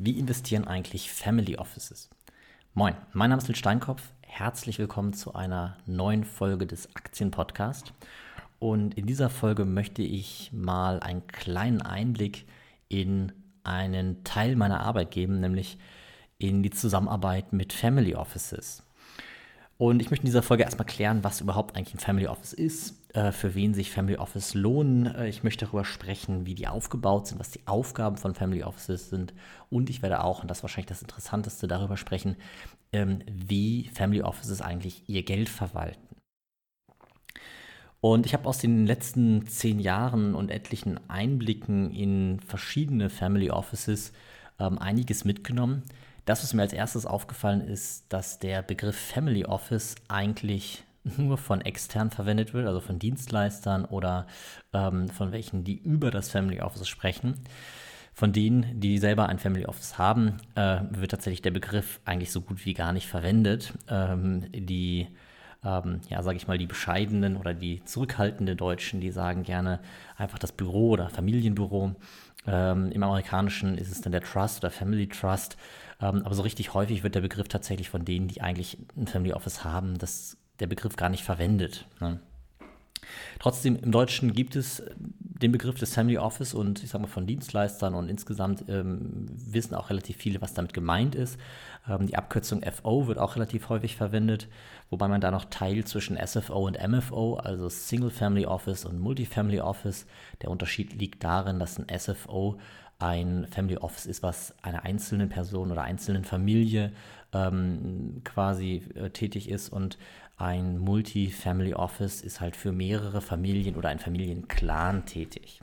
Wie investieren eigentlich Family Offices? Moin, mein Name ist Lutz Steinkopf. Herzlich willkommen zu einer neuen Folge des Aktienpodcasts. Und in dieser Folge möchte ich mal einen kleinen Einblick in einen Teil meiner Arbeit geben, nämlich in die Zusammenarbeit mit Family Offices. Und ich möchte in dieser Folge erstmal klären, was überhaupt eigentlich ein Family Office ist, für wen sich Family Office lohnen. Ich möchte darüber sprechen, wie die aufgebaut sind, was die Aufgaben von Family Offices sind. Und ich werde auch, und das ist wahrscheinlich das Interessanteste, darüber sprechen, wie Family Offices eigentlich ihr Geld verwalten. Und ich habe aus den letzten 10 Jahren und etlichen Einblicken in verschiedene Family Offices einiges mitgenommen. Das, was mir als erstes aufgefallen ist, dass der Begriff Family Office eigentlich nur von extern verwendet wird, also von Dienstleistern oder von welchen, die über das Family Office sprechen. Von denen, die selber ein Family Office haben, wird tatsächlich der Begriff eigentlich so gut wie gar nicht verwendet. Die bescheidenen oder die zurückhaltenden Deutschen, die sagen gerne einfach das Büro oder Familienbüro. Im Amerikanischen ist es dann der Trust oder Family Trust. Aber so richtig häufig wird der Begriff tatsächlich von denen, die eigentlich ein Family Office haben, der Begriff gar nicht verwendet. Ne? Trotzdem, im Deutschen gibt es den Begriff des Family Office und ich sage mal von Dienstleistern und insgesamt wissen auch relativ viele, was damit gemeint ist. Die Abkürzung FO wird auch relativ häufig verwendet, wobei man da noch teilt zwischen SFO und MFO, also Single Family Office und Multifamily Office. Der Unterschied liegt darin, dass ein SFO ein Family Office ist, was einer einzelnen Person oder einzelnen Familie tätig ist, und ein Multifamily Office ist halt für mehrere Familien oder ein Familienclan tätig.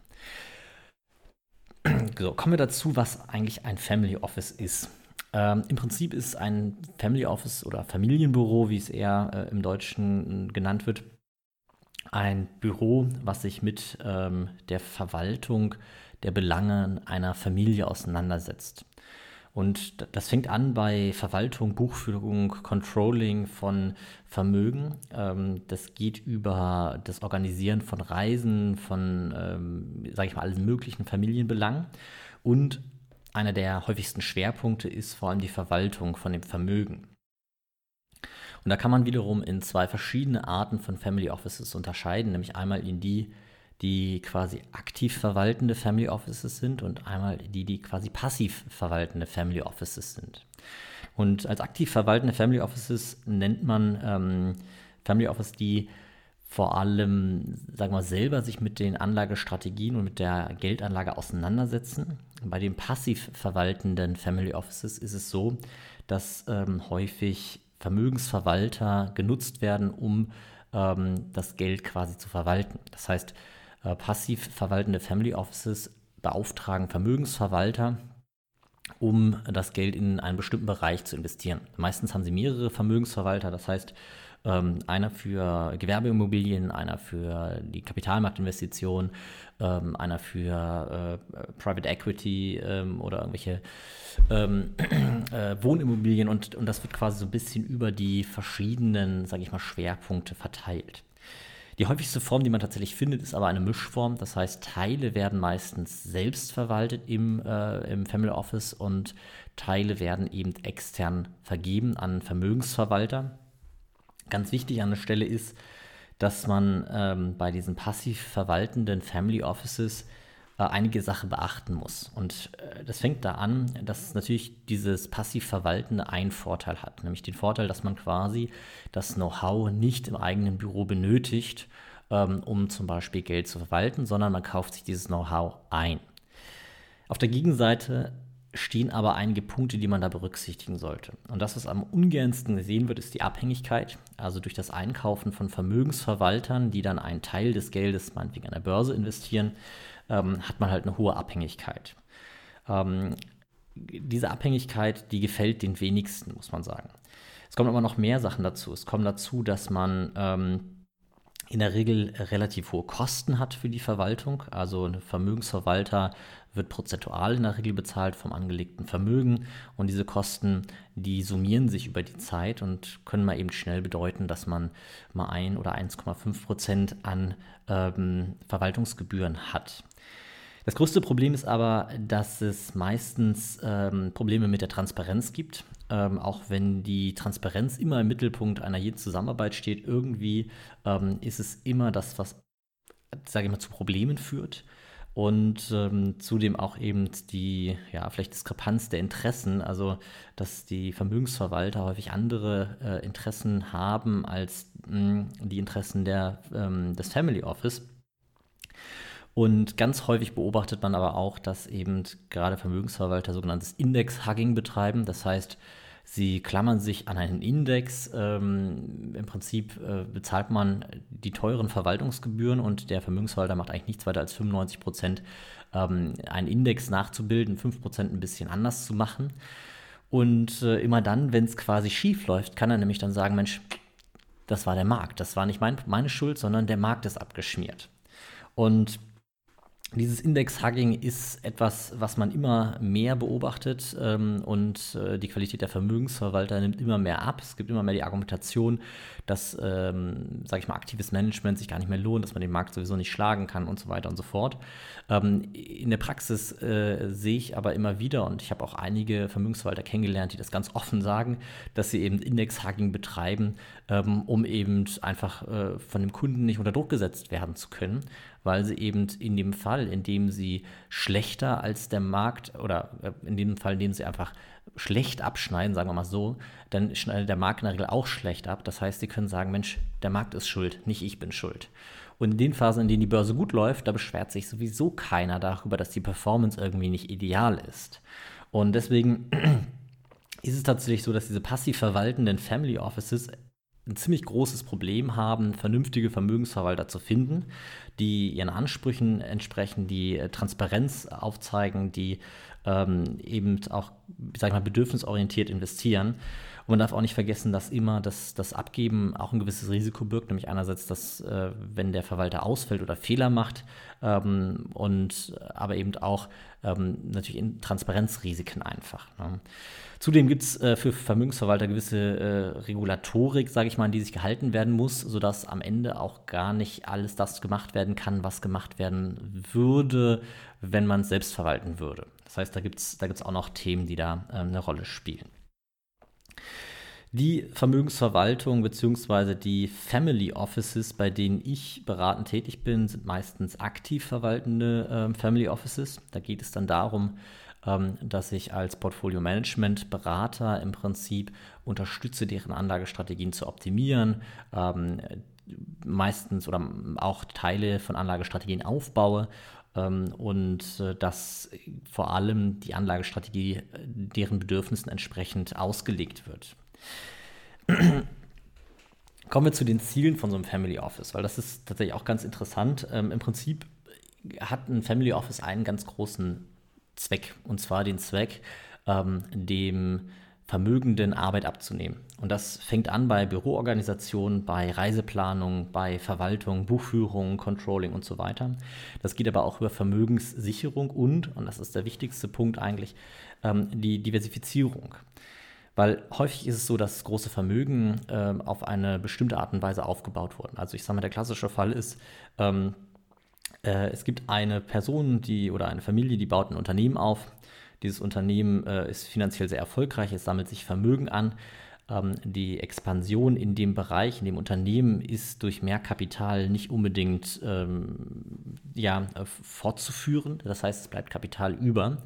So, kommen wir dazu, was eigentlich ein Family Office ist. Im Prinzip ist ein Family Office oder Familienbüro, wie es eher im Deutschen genannt wird, ein Büro, was sich mit der Verwaltung der Belange einer Familie auseinandersetzt. Und das fängt an bei Verwaltung, Buchführung, Controlling von Vermögen. Das geht über das Organisieren von Reisen, von, allen möglichen Familienbelangen. Und einer der häufigsten Schwerpunkte ist vor allem die Verwaltung von dem Vermögen. Und da kann man wiederum in 2 verschiedene Arten von Family Offices unterscheiden, nämlich einmal in die quasi aktiv verwaltende Family Offices sind und einmal die quasi passiv verwaltende Family Offices sind. Und als aktiv verwaltende Family Offices nennt man Family Office, die vor allem, selber sich mit den Anlagestrategien und mit der Geldanlage auseinandersetzen. Bei den passiv verwaltenden Family Offices ist es so, dass häufig Vermögensverwalter genutzt werden, um das Geld quasi zu verwalten. Das heißt, passiv verwaltende Family Offices beauftragen Vermögensverwalter, um das Geld in einen bestimmten Bereich zu investieren. Meistens haben sie mehrere Vermögensverwalter, das heißt, einer für Gewerbeimmobilien, einer für die Kapitalmarktinvestition, einer für Private Equity oder irgendwelche Wohnimmobilien, und das wird quasi so ein bisschen über die verschiedenen, Schwerpunkte verteilt. Die häufigste Form, die man tatsächlich findet, ist aber eine Mischform. Das heißt, Teile werden meistens selbst verwaltet im Family Office und Teile werden eben extern vergeben an Vermögensverwalter. Ganz wichtig an der Stelle ist, dass man bei diesen passiv verwaltenden Family Offices einige Sachen beachten muss. Und das fängt da an, dass natürlich dieses passiv Verwaltende einen Vorteil hat, nämlich den Vorteil, dass man quasi das Know-how nicht im eigenen Büro benötigt, um zum Beispiel Geld zu verwalten, sondern man kauft sich dieses Know-how ein. Auf der Gegenseite stehen aber einige Punkte, die man da berücksichtigen sollte. Und das, was am ungernsten gesehen wird, ist die Abhängigkeit. Also durch das Einkaufen von Vermögensverwaltern, die dann einen Teil des Geldes meinetwegen an der Börse investieren, hat man halt eine hohe Abhängigkeit. Diese Abhängigkeit, die gefällt den wenigsten, muss man sagen. Es kommen aber noch mehr Sachen dazu. Es kommt dazu, dass man in der Regel relativ hohe Kosten hat für die Verwaltung. Also ein Vermögensverwalter wird prozentual in der Regel bezahlt vom angelegten Vermögen, und diese Kosten, die summieren sich über die Zeit und können mal eben schnell bedeuten, dass man mal 1 oder 1,5% an Verwaltungsgebühren hat. Das größte Problem ist aber, dass es meistens Probleme mit der Transparenz gibt. Auch wenn die Transparenz immer im Mittelpunkt einer jeden Zusammenarbeit steht, irgendwie ist es immer das, was, sage ich mal, zu Problemen führt. Und zudem auch eben die, ja, vielleicht Diskrepanz der Interessen, also dass die Vermögensverwalter häufig andere Interessen haben als die Interessen des Family Office. Und ganz häufig beobachtet man aber auch, dass eben gerade Vermögensverwalter sogenanntes Index-Hugging betreiben. Das heißt, sie klammern sich an einen Index. Im Prinzip bezahlt man die teuren Verwaltungsgebühren und der Vermögensverwalter macht eigentlich nichts weiter als 95% einen Index nachzubilden, 5% ein bisschen anders zu machen. Und immer dann, wenn es quasi schief läuft, kann er nämlich dann sagen, Mensch, das war der Markt. Das war nicht meine Schuld, sondern der Markt ist abgeschmiert. Und dieses Index-Hugging ist etwas, was man immer mehr beobachtet und die Qualität der Vermögensverwalter nimmt immer mehr ab. Es gibt immer mehr die Argumentation, dass, sage ich mal, aktives Management sich gar nicht mehr lohnt, dass man den Markt sowieso nicht schlagen kann und so weiter und so fort. In der Praxis sehe ich aber immer wieder, und ich habe auch einige Vermögensverwalter kennengelernt, die das ganz offen sagen, dass sie eben Index-Hugging betreiben, um eben einfach von dem Kunden nicht unter Druck gesetzt werden zu können, weil sie eben in dem Fall, in dem sie schlechter als der Markt oder in dem Fall, in dem sie einfach schlecht abschneiden, sagen wir mal so, dann schneidet der Markt in der Regel auch schlecht ab. Das heißt, sie können sagen, Mensch, der Markt ist schuld, nicht ich bin schuld. Und in den Phasen, in denen die Börse gut läuft, da beschwert sich sowieso keiner darüber, dass die Performance irgendwie nicht ideal ist. Und deswegen ist es tatsächlich so, dass diese passiv verwaltenden Family Offices ein ziemlich großes Problem haben, vernünftige Vermögensverwalter zu finden, die ihren Ansprüchen entsprechen, die Transparenz aufzeigen, die eben auch, sag ich mal, bedürfnisorientiert investieren. Und man darf auch nicht vergessen, dass immer das Abgeben auch ein gewisses Risiko birgt, nämlich einerseits, dass wenn der Verwalter ausfällt oder Fehler macht, aber eben auch natürlich in Transparenzrisiken einfach. Ne? Zudem gibt es für Vermögensverwalter gewisse Regulatorik, sage ich mal, an die sich gehalten werden muss, sodass am Ende auch gar nicht alles das gemacht werden kann, was gemacht werden würde, wenn man es selbst verwalten würde. Das heißt, da gibt's auch noch Themen, die da eine Rolle spielen. Die Vermögensverwaltung bzw. die Family Offices, bei denen ich beratend tätig bin, sind meistens aktiv verwaltende Family Offices. Da geht es dann darum, dass ich als Portfolio-Management-Berater im Prinzip unterstütze, deren Anlagestrategien zu optimieren, meistens oder auch Teile von Anlagestrategien aufbaue. Und dass vor allem die Anlagestrategie deren Bedürfnissen entsprechend ausgelegt wird. Kommen wir zu den Zielen von so einem Family Office, weil das ist tatsächlich auch ganz interessant. Im Prinzip hat ein Family Office einen ganz großen Zweck, und zwar den Zweck, dem Vermögenden Arbeit abzunehmen. Und das fängt an bei Büroorganisationen, bei Reiseplanung, bei Verwaltung, Buchführung, Controlling und so weiter. Das geht aber auch über Vermögenssicherung und das ist der wichtigste Punkt eigentlich, die Diversifizierung. Weil häufig ist es so, dass große Vermögen auf eine bestimmte Art und Weise aufgebaut wurden. Also ich sage mal, der klassische Fall ist, es gibt eine Person, oder eine Familie, die baut ein Unternehmen auf. Dieses Unternehmen ist finanziell sehr erfolgreich, es sammelt sich Vermögen an. Die Expansion in dem Bereich, in dem Unternehmen ist durch mehr Kapital nicht unbedingt fortzuführen. Das heißt, es bleibt Kapital über.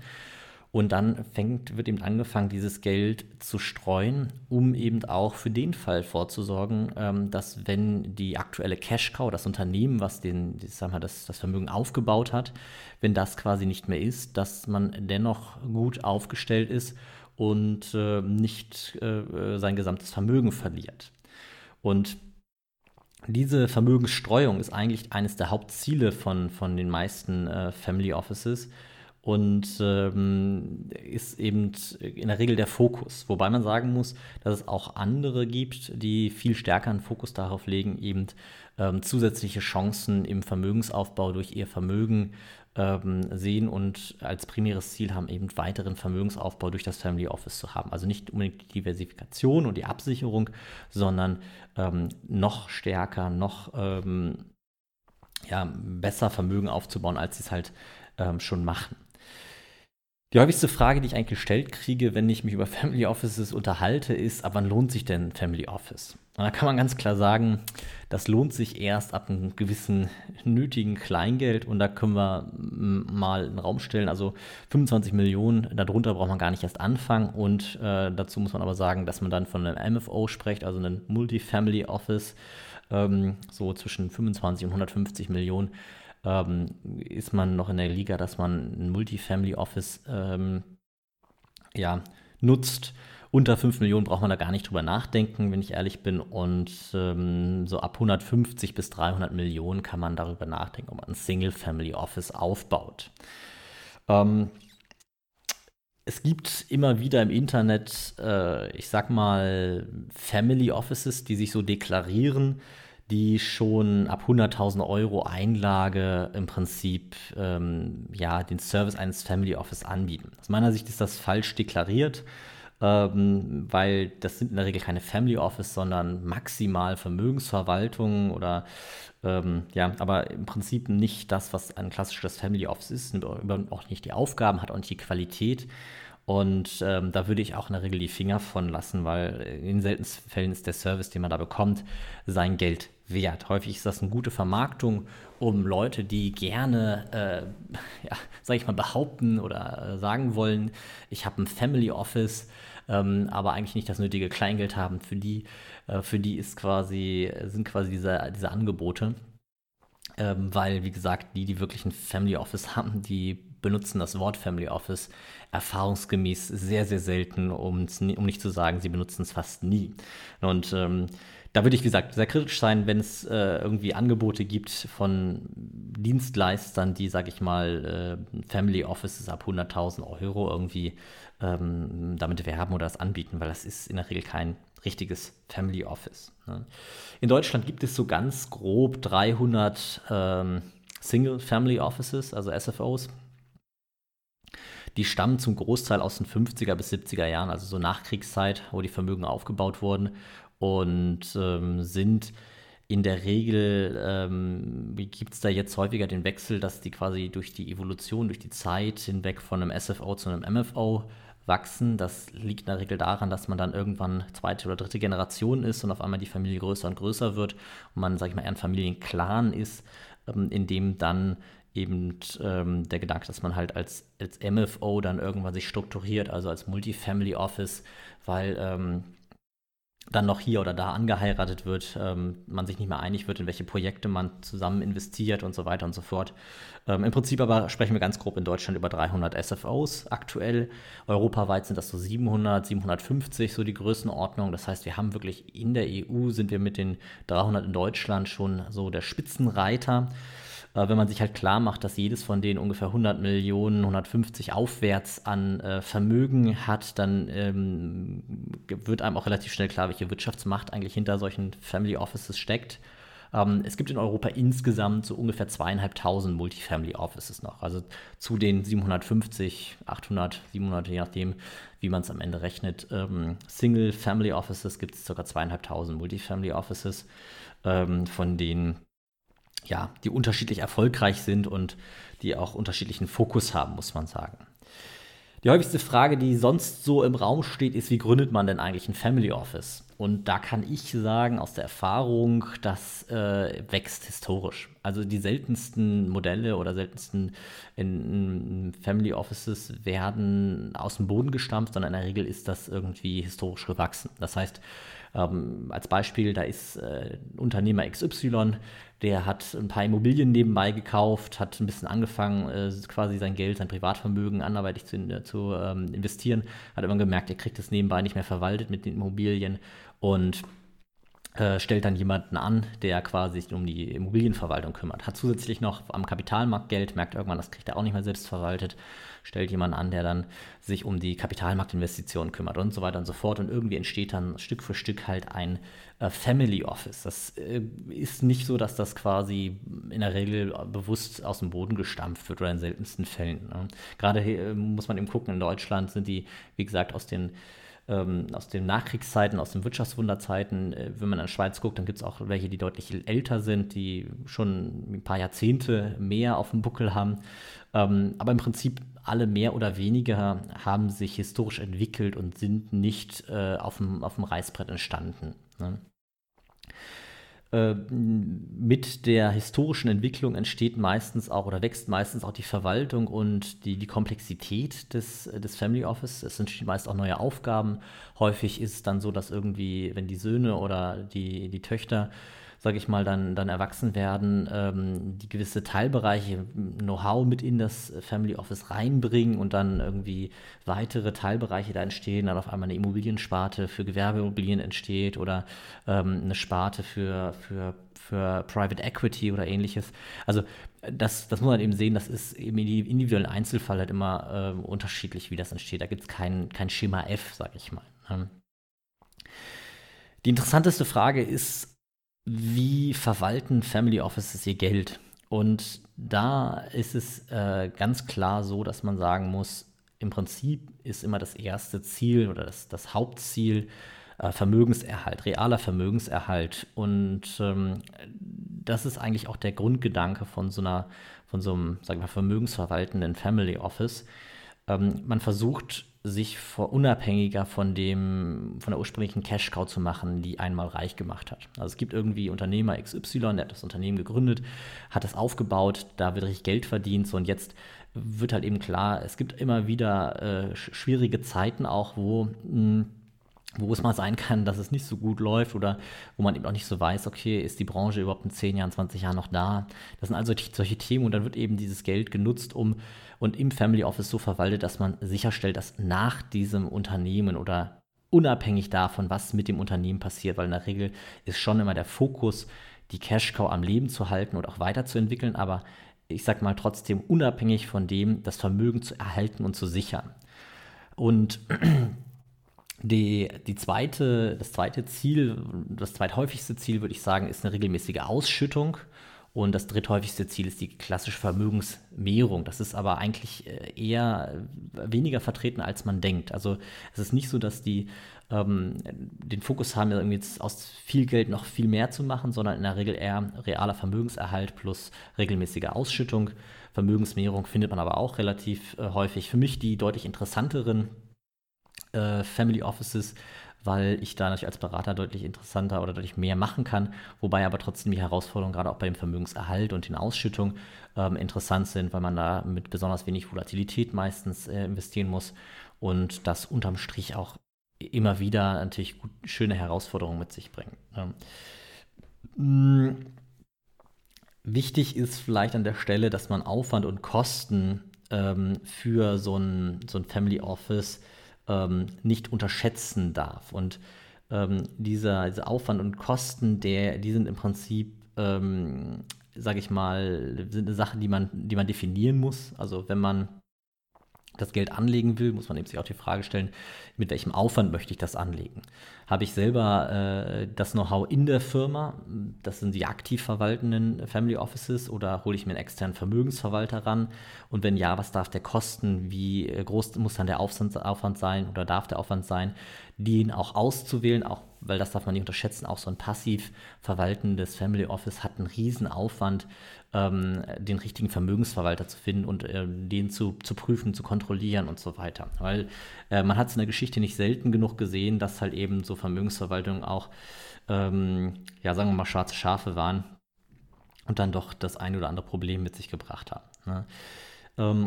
Und dann wird eben angefangen, dieses Geld zu streuen, um eben auch für den Fall vorzusorgen, dass wenn die aktuelle Cash-Cow, das Unternehmen, was das Vermögen aufgebaut hat, wenn das quasi nicht mehr ist, dass man dennoch gut aufgestellt ist und nicht sein gesamtes Vermögen verliert. Und diese Vermögensstreuung ist eigentlich eines der Hauptziele von den meisten Family Offices, und ist eben in der Regel der Fokus. Wobei man sagen muss, dass es auch andere gibt, die viel stärker einen Fokus darauf legen, eben zusätzliche Chancen im Vermögensaufbau durch ihr Vermögen sehen und als primäres Ziel haben, eben weiteren Vermögensaufbau durch das Family Office zu haben. Also nicht unbedingt die Diversifikation und die Absicherung, sondern noch stärker, noch besser Vermögen aufzubauen, als sie es halt schon machen. Die häufigste Frage, die ich eigentlich gestellt kriege, wenn ich mich über Family Offices unterhalte, ist, ab wann lohnt sich denn Family Office? Und da kann man ganz klar sagen, das lohnt sich erst ab einem gewissen nötigen Kleingeld, und da können wir mal in den Raum stellen, also 25 Millionen, darunter braucht man gar nicht erst anfangen, und dazu muss man aber sagen, dass man dann von einem MFO spricht, also einem Multifamily Office, so zwischen 25 und 150 Millionen. Ist man noch in der Liga, dass man ein Multifamily Office nutzt. Unter 5 Millionen braucht man da gar nicht drüber nachdenken, wenn ich ehrlich bin. Und so ab 150 bis 300 Millionen kann man darüber nachdenken, ob man ein Single Family Office aufbaut. Es gibt immer wieder im Internet, ich sag mal, Family Offices, die sich so deklarieren, die schon ab 100.000 Euro Einlage im Prinzip den Service eines Family Office anbieten. Aus meiner Sicht ist das falsch deklariert, weil das sind in der Regel keine Family Office, sondern maximal Vermögensverwaltungen oder aber im Prinzip nicht das, was ein klassisches Family Office ist, und auch nicht die Aufgaben, hat auch nicht die Qualität. Und da würde ich auch in der Regel die Finger von lassen, weil in seltensten Fällen ist der Service, den man da bekommt, sein Geld wert. Häufig ist das eine gute Vermarktung, um Leute, die gerne, behaupten oder sagen wollen, ich habe ein Family Office, aber eigentlich nicht das nötige Kleingeld haben. Für die sind quasi diese Angebote, weil, wie gesagt, die wirklich ein Family Office haben, die benutzen das Wort Family Office erfahrungsgemäß sehr, sehr selten, um nicht zu sagen, sie benutzen es fast nie. Und da würde ich, wie gesagt, sehr kritisch sein, wenn es irgendwie Angebote gibt von Dienstleistern, die, sage ich mal, Family Offices ab 100.000 Euro irgendwie damit werben oder das anbieten, weil das ist in der Regel kein richtiges Family Office, ne? In Deutschland gibt es so ganz grob 300 Single Family Offices, also SFOs. Die stammen zum Großteil aus den 50er bis 70er Jahren, also so Nachkriegszeit, wo die Vermögen aufgebaut wurden, und sind in der Regel, gibt es da jetzt häufiger den Wechsel, dass die quasi durch die Evolution, durch die Zeit hinweg von einem SFO zu einem MFO wachsen. Das liegt in der Regel daran, dass man dann irgendwann zweite oder dritte Generation ist und auf einmal die Familie größer und größer wird und man, sag ich mal, eher ein Familienclan ist, in dem dann eben der Gedanke, dass man halt als MFO dann irgendwann sich strukturiert, also als Multifamily Office, weil dann noch hier oder da angeheiratet wird, man sich nicht mehr einig wird, in welche Projekte man zusammen investiert und so weiter und so fort. Im Prinzip aber sprechen wir ganz grob in Deutschland über 300 SFOs aktuell. Europaweit sind das so 700, 750, so die Größenordnung. Das heißt, wir haben wirklich in der EU, sind wir mit den 300 in Deutschland schon so der Spitzenreiter. Wenn man sich halt klar macht, dass jedes von denen ungefähr 100 Millionen, 150 aufwärts an Vermögen hat, dann wird einem auch relativ schnell klar, welche Wirtschaftsmacht eigentlich hinter solchen Family Offices steckt. Es gibt in Europa insgesamt so ungefähr 2.500 Multifamily Offices noch, also zu den 750, 800, 700, je nachdem, wie man es am Ende rechnet. Single Family Offices gibt es ca. 2.500 Multifamily Offices, von denen die unterschiedlich erfolgreich sind und die auch unterschiedlichen Fokus haben, muss man sagen. Die häufigste Frage, die sonst so im Raum steht, ist, wie gründet man denn eigentlich ein Family Office? Und da kann ich sagen, aus der Erfahrung, das wächst historisch. Also die seltensten Modelle oder seltensten in Family Offices werden aus dem Boden gestampft, sondern in der Regel ist das irgendwie historisch gewachsen. Das heißt, als Beispiel, da ist Unternehmer XY, der hat ein paar Immobilien nebenbei gekauft, hat ein bisschen angefangen, quasi sein Geld, sein Privatvermögen anderweitig zu investieren, hat immer gemerkt, er kriegt es nebenbei nicht mehr verwaltet mit den Immobilien und stellt dann jemanden an, der quasi sich um die Immobilienverwaltung kümmert. Hat zusätzlich noch am Kapitalmarkt Geld, merkt irgendwann, das kriegt er auch nicht mehr selbst verwaltet, stellt jemanden an, der dann sich um die Kapitalmarktinvestitionen kümmert und so weiter und so fort. Und irgendwie entsteht dann Stück für Stück halt ein Family Office. Das ist nicht so, dass das quasi in der Regel bewusst aus dem Boden gestampft wird oder in seltensten Fällen, ne? Gerade muss man eben gucken, in Deutschland sind die, wie gesagt, aus den aus den Nachkriegszeiten, aus den Wirtschaftswunderzeiten. Wenn man an die Schweiz guckt, dann gibt es auch welche, die deutlich älter sind, die schon ein paar Jahrzehnte mehr auf dem Buckel haben. Aber im Prinzip alle mehr oder weniger haben sich historisch entwickelt und sind nicht auf dem Reißbrett entstanden, ne? Mit der historischen Entwicklung entsteht meistens auch oder wächst meistens auch die Verwaltung und die Komplexität des Family Office. Es entstehen meist auch neue Aufgaben. Häufig ist es dann so, dass irgendwie, wenn die Söhne oder die Töchter, sage ich mal, dann erwachsen werden, die gewisse Teilbereiche, Know-how mit in das Family Office reinbringen und dann irgendwie weitere Teilbereiche da entstehen, dann auf einmal eine Immobiliensparte für Gewerbeimmobilien entsteht oder eine Sparte für Private Equity oder ähnliches. Also das muss man eben sehen, das ist im individuellen Einzelfall halt immer unterschiedlich, wie das entsteht. Da gibt es kein Schema F, sage ich mal. Die interessanteste Frage ist, wie verwalten Family Offices ihr Geld? Und da ist es ganz klar so, dass man sagen muss, im Prinzip ist immer das erste Ziel oder das Hauptziel Vermögenserhalt, realer Vermögenserhalt. Und das ist eigentlich auch der Grundgedanke von so einem, sagen wir mal, vermögensverwaltenden Family Office. Man versucht, sich unabhängiger von der ursprünglichen Cash-Cow zu machen, die einmal reich gemacht hat. Also es gibt irgendwie Unternehmer XY, der hat das Unternehmen gegründet, hat das aufgebaut, da wird richtig Geld verdient. So, und jetzt wird halt eben klar, es gibt immer wieder schwierige Zeiten auch, wo es mal sein kann, dass es nicht so gut läuft oder wo man eben auch nicht so weiß, okay, ist die Branche überhaupt in 10 Jahren, 20 Jahren noch da? Das sind also solche Themen und dann wird eben dieses Geld genutzt und im Family Office so verwaltet, dass man sicherstellt, dass nach diesem Unternehmen oder unabhängig davon, was mit dem Unternehmen passiert, weil in der Regel ist schon immer der Fokus, die Cash-Cow am Leben zu halten und auch weiterzuentwickeln, aber ich sag mal trotzdem unabhängig von dem, das Vermögen zu erhalten und zu sichern. Und das zweithäufigste Ziel, würde ich sagen, ist eine regelmäßige Ausschüttung. Und das dritthäufigste Ziel ist die klassische Vermögensmehrung. Das ist aber eigentlich eher weniger vertreten, als man denkt. Also es ist nicht so, dass die den Fokus haben, irgendwie jetzt aus viel Geld noch viel mehr zu machen, sondern in der Regel eher realer Vermögenserhalt plus regelmäßige Ausschüttung. Vermögensmehrung findet man aber auch relativ häufig. Für mich die deutlich interessanteren Family Offices, weil ich da natürlich als Berater deutlich interessanter oder deutlich mehr machen kann, wobei aber trotzdem die Herausforderungen gerade auch bei dem Vermögenserhalt und den Ausschüttungen interessant sind, weil man da mit besonders wenig Volatilität meistens investieren muss und das unterm Strich auch immer wieder natürlich schöne Herausforderungen mit sich bringt. Wichtig ist vielleicht an der Stelle, dass man Aufwand und Kosten für so ein Family Office nicht unterschätzen darf. Und dieser Aufwand und Kosten, die sind im Prinzip, sind eine Sache, die man definieren muss. Also wenn man das Geld anlegen will, muss man eben sich auch die Frage stellen, mit welchem Aufwand möchte ich das anlegen? Habe ich selber das Know-how in der Firma? Das sind die aktiv verwaltenden Family Offices oder hole ich mir einen externen Vermögensverwalter ran? Und wenn ja, was darf der kosten? Wie groß muss dann der Aufwand sein oder darf der Aufwand sein, den auch auszuwählen? Auch, weil das darf man nicht unterschätzen, auch so ein passiv verwaltendes Family Office hat einen riesen Aufwand, den richtigen Vermögensverwalter zu finden und den zu prüfen, zu kontrollieren und so weiter. Weil man hat es in der Geschichte nicht selten genug gesehen, dass halt eben so Vermögensverwaltungen auch, sagen wir mal, schwarze Schafe waren und dann doch das ein oder andere Problem mit sich gebracht haben, ne?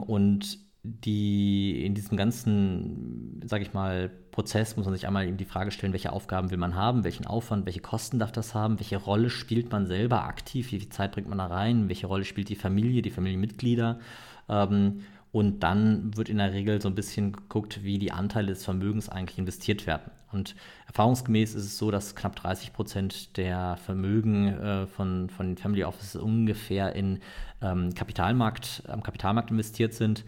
Und in diesem ganzen, sage ich mal, Prozess muss man sich einmal eben die Frage stellen, welche Aufgaben will man haben, welchen Aufwand, welche Kosten darf das haben, welche Rolle spielt man selber aktiv, wie viel Zeit bringt man da rein, welche Rolle spielt die Familienmitglieder, und dann wird in der Regel so ein bisschen geguckt, wie die Anteile des Vermögens eigentlich investiert werden. Und erfahrungsgemäß ist es so, dass knapp 30% der Vermögen von den Family Offices ungefähr am Kapitalmarkt investiert sind.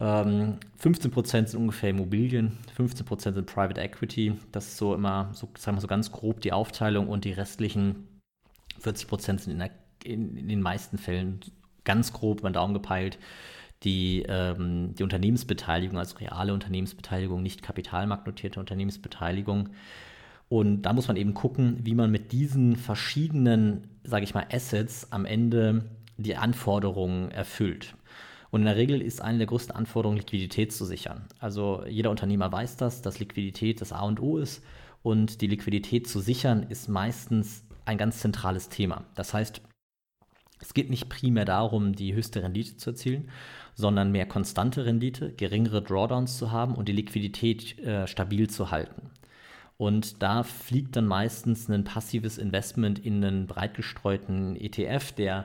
15% sind ungefähr Immobilien, 15% sind Private Equity. Das ist so immer, so, sagen wir so ganz grob die Aufteilung, und die restlichen 40% sind in den meisten Fällen ganz grob über den Daumen gepeilt die Unternehmensbeteiligung, also reale Unternehmensbeteiligung, nicht kapitalmarktnotierte Unternehmensbeteiligung. Und da muss man eben gucken, wie man mit diesen verschiedenen, sage ich mal, Assets am Ende die Anforderungen erfüllt. Und in der Regel ist eine der größten Anforderungen, Liquidität zu sichern. Also jeder Unternehmer weiß das, dass Liquidität das A und O ist. Und die Liquidität zu sichern ist meistens ein ganz zentrales Thema. Das heißt, es geht nicht primär darum, die höchste Rendite zu erzielen, sondern mehr konstante Rendite, geringere Drawdowns zu haben und die Liquidität stabil zu halten. Und da fliegt dann meistens ein passives Investment in einen breit gestreuten ETF, der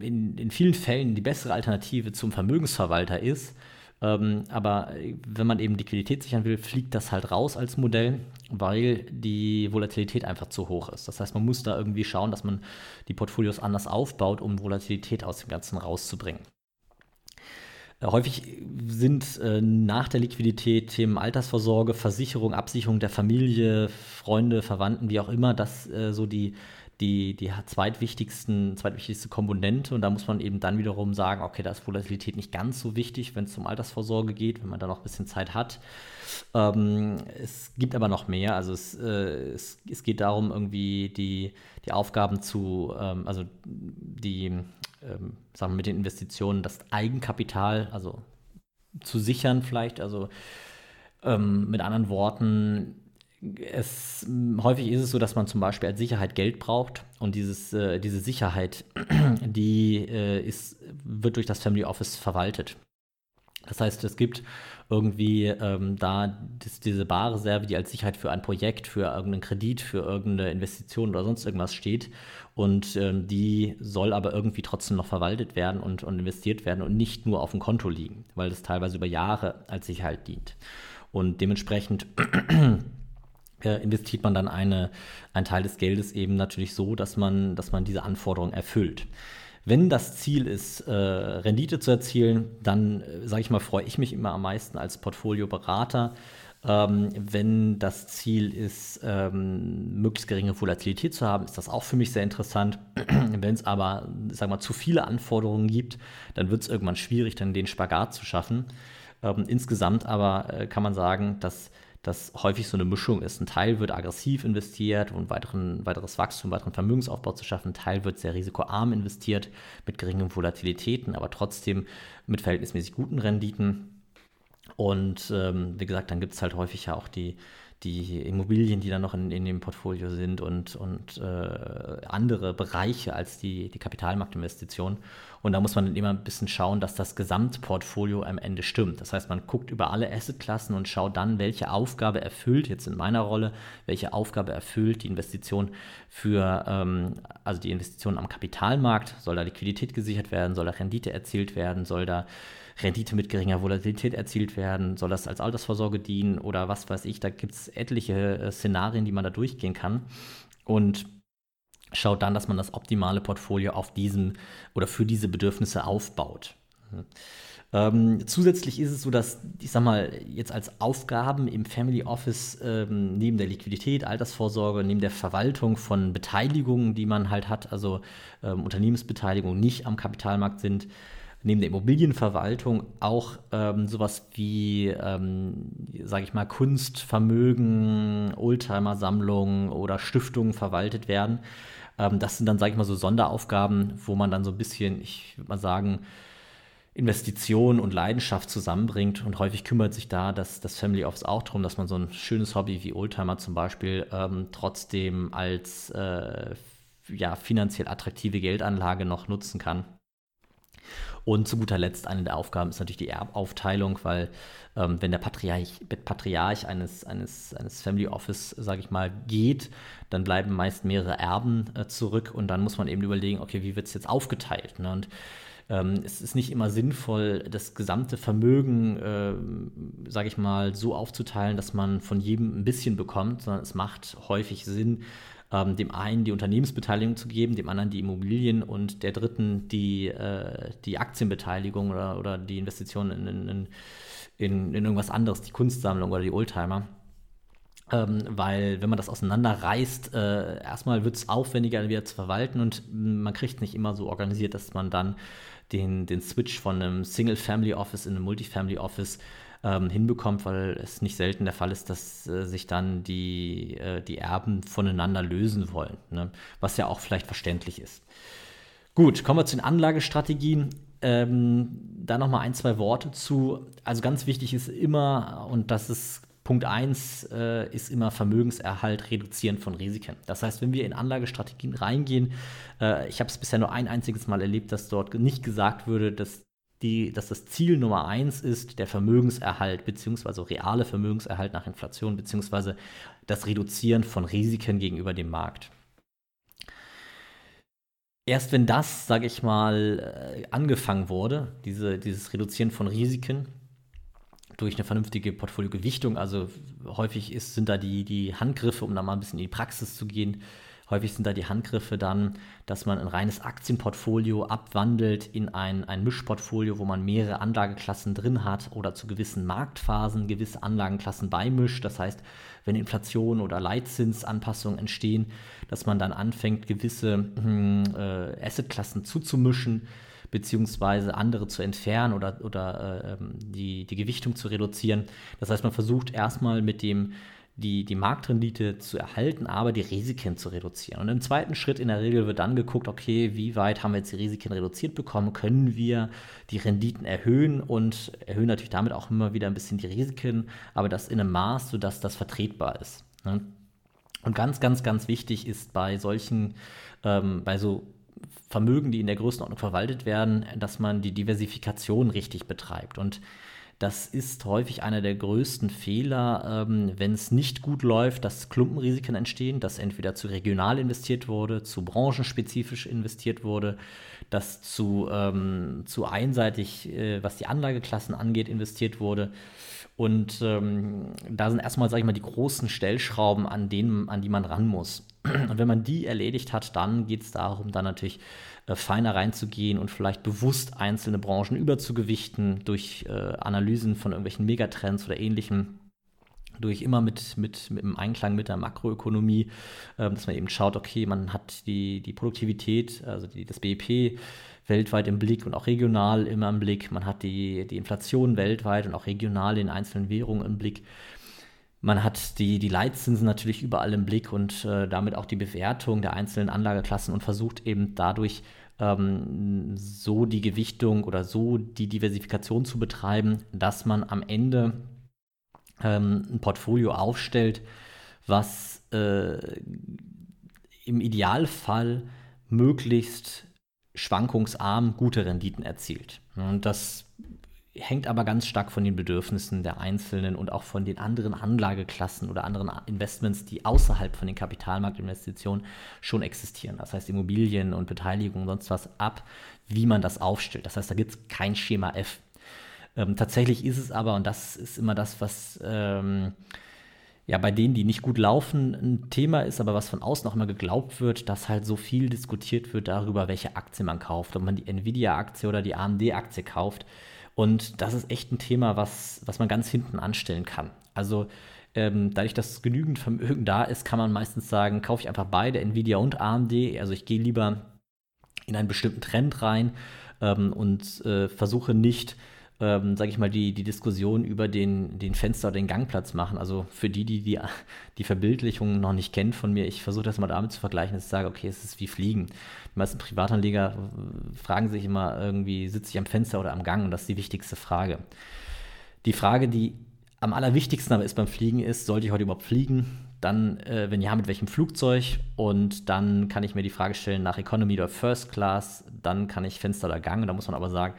in vielen Fällen die bessere Alternative zum Vermögensverwalter ist. Aber wenn man eben Liquidität sichern will, fliegt das halt raus als Modell, weil die Volatilität einfach zu hoch ist. Das heißt, man muss da irgendwie schauen, dass man die Portfolios anders aufbaut, um Volatilität aus dem Ganzen rauszubringen. Häufig sind nach der Liquidität Themen Altersvorsorge, Versicherung, Absicherung der Familie, Freunde, Verwandten, wie auch immer, das so die zweitwichtigste Komponente. Und da muss man eben dann wiederum sagen, okay, da ist Volatilität nicht ganz so wichtig, wenn es um Altersvorsorge geht, wenn man da noch ein bisschen Zeit hat. Es gibt aber noch mehr. Also es geht darum, irgendwie die Aufgaben sagen wir mit den Investitionen, das Eigenkapital, also zu sichern vielleicht. Also mit anderen Worten, häufig ist es so, dass man zum Beispiel als Sicherheit Geld braucht, und diese Sicherheit, wird durch das Family Office verwaltet. Das heißt, es gibt irgendwie diese Barreserve, die als Sicherheit für ein Projekt, für irgendeinen Kredit, für irgendeine Investition oder sonst irgendwas steht, und die soll aber irgendwie trotzdem noch verwaltet werden und investiert werden und nicht nur auf dem Konto liegen, weil das teilweise über Jahre als Sicherheit dient. Und dementsprechend investiert man dann einen Teil des Geldes eben natürlich so, dass man diese Anforderungen erfüllt. Wenn das Ziel ist, Rendite zu erzielen, dann, sage ich mal, freue ich mich immer am meisten als Portfolioberater, wenn das Ziel ist, möglichst geringe Volatilität zu haben, ist das auch für mich sehr interessant. Wenn es aber, sage mal, zu viele Anforderungen gibt, dann wird es irgendwann schwierig, dann den Spagat zu schaffen. Insgesamt aber kann man sagen, dass das häufig so eine Mischung ist. Ein Teil wird aggressiv investiert, um weiteres Wachstum, weiteren Vermögensaufbau zu schaffen. Ein Teil wird sehr risikoarm investiert, mit geringen Volatilitäten, aber trotzdem mit verhältnismäßig guten Renditen. Und wie gesagt, dann gibt es halt häufig ja auch die Immobilien, die dann noch in dem Portfolio sind, und andere Bereiche als die Kapitalmarktinvestitionen. Und da muss man dann immer ein bisschen schauen, dass das Gesamtportfolio am Ende stimmt. Das heißt, man guckt über alle Assetklassen und schaut dann, welche Aufgabe erfüllt, jetzt in meiner Rolle, welche Aufgabe erfüllt die Investition also die Investition am Kapitalmarkt. Soll da Liquidität gesichert werden? Soll da Rendite erzielt werden? Soll da Rendite mit geringer Volatilität erzielt werden? Soll das als Altersvorsorge dienen oder was weiß ich? Da gibt es etliche Szenarien, die man da durchgehen kann, und schaut dann, dass man das optimale Portfolio auf diesem oder für diese Bedürfnisse aufbaut. Zusätzlich ist es so, dass, ich sag mal, jetzt als Aufgaben im Family Office neben der Liquidität, Altersvorsorge, neben der Verwaltung von Beteiligungen, die man halt hat, also Unternehmensbeteiligungen nicht am Kapitalmarkt sind, neben der Immobilienverwaltung auch sowas wie, sage ich mal, Kunstvermögen, Oldtimer-Sammlungen oder Stiftungen verwaltet werden. Das sind dann, sage ich mal, so Sonderaufgaben, wo man dann so ein bisschen, ich würde mal sagen, Investition und Leidenschaft zusammenbringt. Und häufig kümmert sich da das Family Office auch darum, dass man so ein schönes Hobby wie Oldtimer zum Beispiel trotzdem als finanziell attraktive Geldanlage noch nutzen kann. Und zu guter Letzt, eine der Aufgaben ist natürlich die Erbaufteilung, weil wenn der Patriarch eines Family Office, sage ich mal, geht, dann bleiben meist mehrere Erben zurück, und dann muss man eben überlegen, okay, wie wird es jetzt aufgeteilt, ne? Und es ist nicht immer sinnvoll, das gesamte Vermögen, sage ich mal, so aufzuteilen, dass man von jedem ein bisschen bekommt, sondern es macht häufig Sinn, dem einen die Unternehmensbeteiligung zu geben, dem anderen die Immobilien und der dritten die Aktienbeteiligung oder die Investitionen in irgendwas anderes, die Kunstsammlung oder die Oldtimer. Weil wenn man das auseinanderreißt, erstmal wird es aufwendiger wieder zu verwalten und man kriegt nicht immer so organisiert, dass man dann den Switch von einem Single-Family-Office in einem Multifamily-Office hinbekommt, weil es nicht selten der Fall ist, dass sich dann die Erben voneinander lösen wollen, ne? Was ja auch vielleicht verständlich ist. Gut, kommen wir zu den Anlagestrategien. Da nochmal ein, zwei Worte zu. Also ganz wichtig ist immer, und das ist Punkt 1 ist immer Vermögenserhalt, Reduzieren von Risiken. Das heißt, wenn wir in Anlagestrategien reingehen, ich habe es bisher nur ein einziges Mal erlebt, dass dort nicht gesagt würde, dass das Ziel Nummer 1 ist der Vermögenserhalt bzw. reale Vermögenserhalt nach Inflation bzw. das Reduzieren von Risiken gegenüber dem Markt. Erst wenn das, sage ich mal, angefangen wurde, dieses Reduzieren von Risiken, durch eine vernünftige Portfoliogewichtung, also häufig sind da die Handgriffe, um da mal ein bisschen in die Praxis zu gehen, häufig sind da die Handgriffe dann, dass man ein reines Aktienportfolio abwandelt in ein Mischportfolio, wo man mehrere Anlageklassen drin hat oder zu gewissen Marktphasen gewisse Anlagenklassen beimischt. Das heißt, wenn Inflation oder Leitzinsanpassungen entstehen, dass man dann anfängt, gewisse Assetklassen zuzumischen, beziehungsweise andere zu entfernen oder die Gewichtung zu reduzieren. Das heißt, man versucht erstmal mit dem die Marktrendite zu erhalten, aber die Risiken zu reduzieren. Und im zweiten Schritt in der Regel wird dann geguckt, okay, wie weit haben wir jetzt die Risiken reduziert bekommen, können wir die Renditen erhöhen und erhöhen natürlich damit auch immer wieder ein bisschen die Risiken, aber das in einem Maß, sodass das vertretbar ist, ne? Und ganz, ganz, ganz wichtig ist bei solchen, bei so Vermögen, die in der Größenordnung verwaltet werden, dass man die Diversifikation richtig betreibt. Und das ist häufig einer der größten Fehler, wenn es nicht gut läuft, dass Klumpenrisiken entstehen, dass entweder zu regional investiert wurde, zu branchenspezifisch investiert wurde, dass zu einseitig, was die Anlageklassen angeht, investiert wurde. Und da sind erstmal, sage ich mal, die großen Stellschrauben, an die man ran muss. Und wenn man die erledigt hat, dann geht es darum, dann natürlich feiner reinzugehen und vielleicht bewusst einzelne Branchen überzugewichten durch Analysen von irgendwelchen Megatrends oder Ähnlichem, durch immer mit im Einklang mit der Makroökonomie, dass man eben schaut, okay, man hat die Produktivität, also das BIP weltweit im Blick und auch regional immer im Blick, man hat die Inflation weltweit und auch regional in einzelnen Währungen im Blick. Man hat die Leitzinsen natürlich überall im Blick und damit auch die Bewertung der einzelnen Anlageklassen und versucht eben dadurch so die Gewichtung oder so die Diversifikation zu betreiben, dass man am Ende ein Portfolio aufstellt, was im Idealfall möglichst schwankungsarm gute Renditen erzielt. Und das hängt aber ganz stark von den Bedürfnissen der Einzelnen und auch von den anderen Anlageklassen oder anderen Investments, die außerhalb von den Kapitalmarktinvestitionen schon existieren. Das heißt Immobilien und Beteiligung und sonst was ab, wie man das aufstellt. Das heißt, da gibt es kein Schema F. Tatsächlich ist es aber, und das ist immer das, was bei denen, die nicht gut laufen, ein Thema ist, aber was von außen auch immer geglaubt wird, dass halt so viel diskutiert wird darüber, welche Aktie man kauft, ob man die Nvidia-Aktie oder die AMD-Aktie kauft. Und das ist echt ein Thema, was man ganz hinten anstellen kann. Also dadurch, dass genügend Vermögen da ist, kann man meistens sagen, kaufe ich einfach beide, Nvidia und AMD. Also ich gehe lieber in einen bestimmten Trend rein und versuche nicht, sage ich mal, die Diskussion über den Fenster oder den Gangplatz machen. Also für die Verbildlichung noch nicht kennen von mir, ich versuche das mal damit zu vergleichen, dass ich sage, okay, es ist wie Fliegen. Die meisten Privatanleger fragen sich immer irgendwie, sitze ich am Fenster oder am Gang? Und das ist die wichtigste Frage. Die Frage, die am allerwichtigsten aber ist beim Fliegen ist, sollte ich heute überhaupt fliegen? Dann, wenn ja, mit welchem Flugzeug? Und dann kann ich mir die Frage stellen, nach Economy oder First Class, dann kann ich Fenster oder Gang. Und da muss man aber sagen,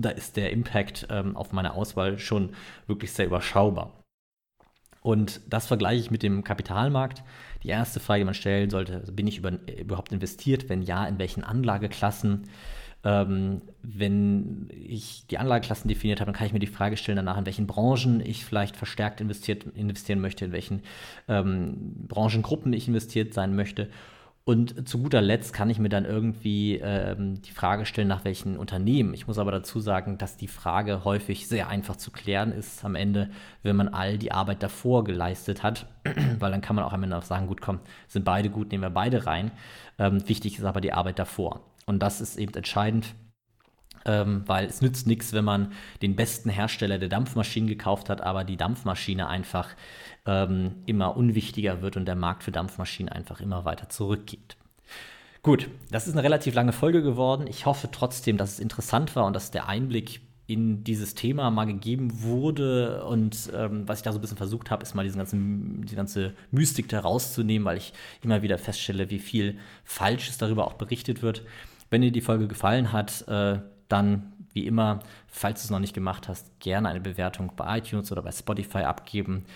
da ist der Impact auf meine Auswahl schon wirklich sehr überschaubar. Und das vergleiche ich mit dem Kapitalmarkt. Die erste Frage, die man stellen sollte, bin ich überhaupt investiert? Wenn ja, in welchen Anlageklassen? Wenn ich die Anlageklassen definiert habe, dann kann ich mir die Frage stellen danach, in welchen Branchen ich vielleicht verstärkt investieren möchte, in welchen Branchengruppen ich investiert sein möchte. Und zu guter Letzt kann ich mir dann irgendwie die Frage stellen, nach welchen Unternehmen. Ich muss aber dazu sagen, dass die Frage häufig sehr einfach zu klären ist am Ende, wenn man all die Arbeit davor geleistet hat, weil dann kann man auch am Ende auch sagen, gut, komm, sind beide gut, nehmen wir beide rein. Wichtig ist aber die Arbeit davor. Und das ist eben entscheidend, weil es nützt nichts, wenn man den besten Hersteller der Dampfmaschinen gekauft hat, aber die Dampfmaschine einfach immer unwichtiger wird und der Markt für Dampfmaschinen einfach immer weiter zurückgeht. Gut, das ist eine relativ lange Folge geworden. Ich hoffe trotzdem, dass es interessant war und dass der Einblick in dieses Thema mal gegeben wurde. Und was ich da so ein bisschen versucht habe, ist mal die ganze Mystik da rauszunehmen, weil ich immer wieder feststelle, wie viel Falsches darüber auch berichtet wird. Wenn dir die Folge gefallen hat, dann, wie immer, falls du es noch nicht gemacht hast, gerne eine Bewertung bei iTunes oder bei Spotify abgeben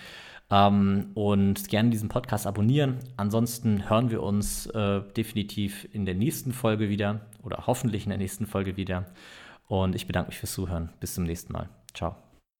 und gerne diesen Podcast abonnieren. Ansonsten hören wir uns definitiv in der nächsten Folge wieder oder hoffentlich in der nächsten Folge wieder. Und ich bedanke mich fürs Zuhören. Bis zum nächsten Mal. Ciao.